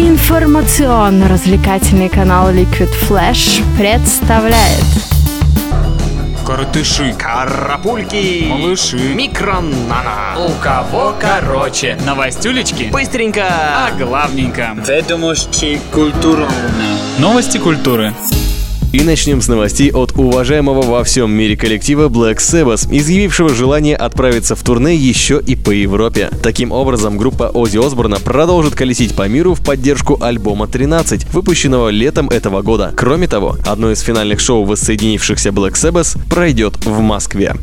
Информационно-развлекательный канал Liquid Flash представляет Коротыши, карапульки, малыши, микронана. У кого короче? Новостюлечки? Быстренько, а главненько. Ведомости культуры. Новости культуры. И начнем с новостей от уважаемого во всем мире коллектива Black Sabbath, изъявившего желание отправиться в турне еще и по Европе. Таким образом, группа Оззи Осборна продолжит колесить по миру в поддержку альбома 13, выпущенного летом этого года. Кроме того, одно из финальных шоу воссоединившихся Black Sabbath пройдет в Москве.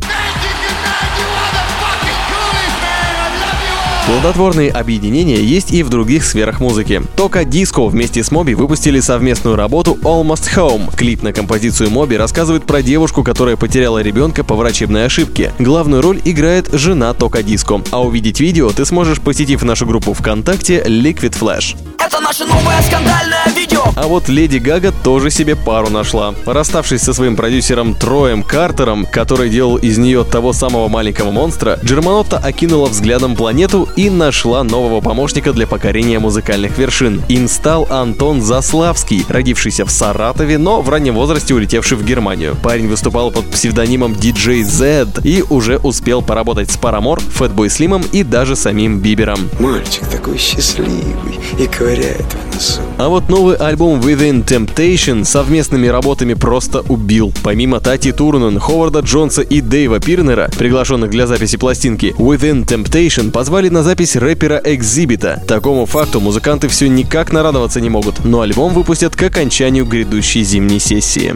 Плодотворные объединения есть и в других сферах музыки. Тока Диско вместе с Моби выпустили совместную работу Almost Home. Клип на композицию Моби рассказывает про девушку, которая потеряла ребенка по врачебной ошибке. Главную роль играет жена Тока Диско. А увидеть видео ты сможешь, посетив нашу группу ВКонтакте Liquid Flash. Это наше новое скандальное видео. А вот Леди Гага тоже себе пару нашла. Расставшись со своим продюсером Троем Картером, который делал из нее того самого маленького монстра, Germanotta окинула взглядом планету и нашла нового помощника для покорения музыкальных вершин. Им стал Антон Заславский, родившийся в Саратове, но в раннем возрасте улетевший в Германию. Парень выступал под псевдонимом DJ Z и уже успел поработать с Paramore, Fatboy Slim и даже самим Бибером. Мальчик такой счастливый и ковыряет в носу. А вот новый альбом Within Temptation совместными работами просто убил. Помимо Тати Турнен, Ховарда Джонса и Дэйва Пирнера, приглашенных для записи пластинки, Within Temptation позвали на запись рэпера Экзибита. Такому факту музыканты все никак нарадоваться не могут, но альбом выпустят к окончанию грядущей зимней сессии.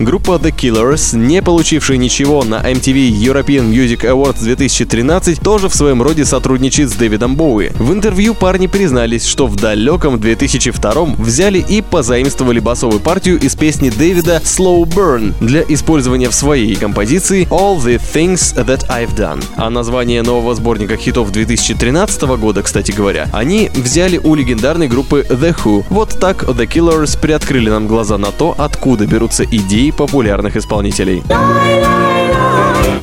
Группа The Killers, не получившая ничего на MTV European Music Awards 2013, тоже в своем роде сотрудничает с Дэвидом Боуи. В интервью парни признались, что в далеком 2002-м взяли и позаимствовали басовую партию из песни Дэвида Slow Burn для использования в своей композиции All the Things That I've Done. А название нового сборника хитов 2013 года, кстати говоря, они взяли у легендарной группы The Who. Вот так The Killers приоткрыли нам глаза на то, откуда берутся идеи популярных исполнителей.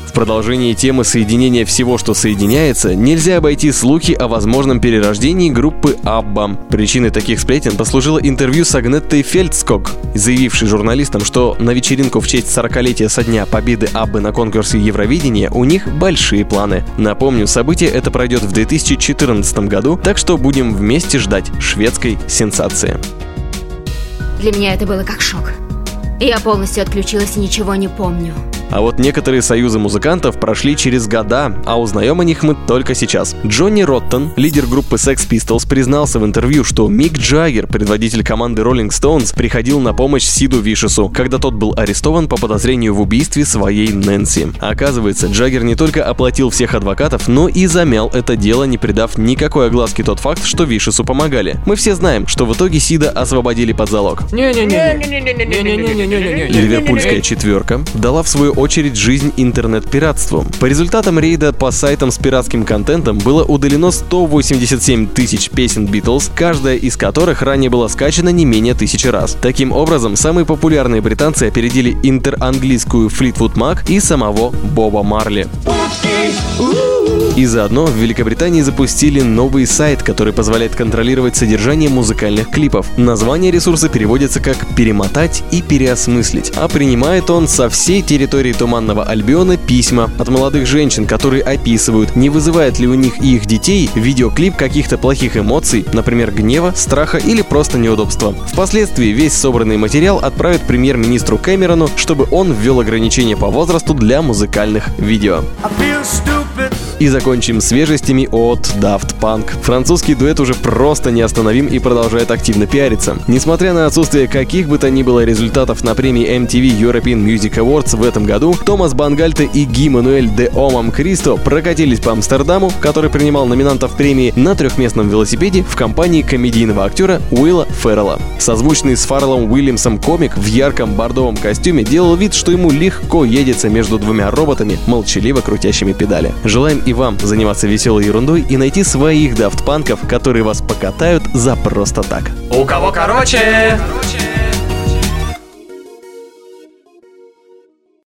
В продолжении темы соединения всего, что соединяется, нельзя обойти слухи о возможном перерождении группы ABBA. Причиной таких сплетен послужило интервью с Агнеттой Фельдског, заявившей журналистам, что на вечеринку в честь 40-летия со дня победы ABBA на конкурсе Евровидения у них большие планы. Напомню, событие это пройдет в 2014 году, так что будем вместе ждать шведской сенсации. Для меня это было как шок. Я полностью отключилась и ничего не помню. А вот некоторые союзы музыкантов прошли через года, а узнаем о них мы только сейчас. Джонни Роттен, лидер группы Sex Pistols, признался в интервью, что Мик Джаггер, предводитель команды Rolling Stones, приходил на помощь Сиду Вишесу, когда тот был арестован по подозрению в убийстве своей Нэнси. Оказывается, Джаггер не только оплатил всех адвокатов, но и замял это дело, не придав никакой огласки тот факт, что Вишесу помогали. Мы все знаем, что в итоге Сида освободили под залог. Ливерпульская четверка дала в свою очередь жизнь интернет-пиратству. По результатам рейда по сайтам с пиратским контентом было удалено 187 тысяч песен Beatles, каждая из которых ранее была скачана не менее 1000 раз. Таким образом, самые популярные британцы опередили интеранглийскую Fleetwood Mac и самого Боба Марли. И заодно в Великобритании запустили новый сайт, который позволяет контролировать содержание музыкальных клипов. Название ресурса переводится как «перемотать» и «переосмыслить», а принимает он со всей территории Туманного Альбиона письма от молодых женщин, которые описывают, не вызывает ли у них и их детей видеоклип каких-то плохих эмоций, например, гнева, страха или просто неудобства. Впоследствии весь собранный материал отправят премьер-министру Кэмерону, чтобы он ввел ограничения по возрасту для музыкальных видео. И закончим свежестями от Daft Punk. Французский дуэт уже просто неостановим и продолжает активно пиариться. Несмотря на отсутствие каких бы то ни было результатов на премии MTV European Music Awards в этом году, Томас Бангальте и Ги Мануэль де Омам Кристо прокатились по Амстердаму, который принимал номинантов премии, на трехместном велосипеде в компании комедийного актера Уилла Феррелла. Созвучный с Фарреллом Уильямсом комик в ярком бордовом костюме делал вид, что ему легко едется между двумя роботами, молчаливо крутящими педали. Желаем и вам заниматься веселой ерундой и найти своих дафтпанков, которые вас покатают за просто так. У кого короче?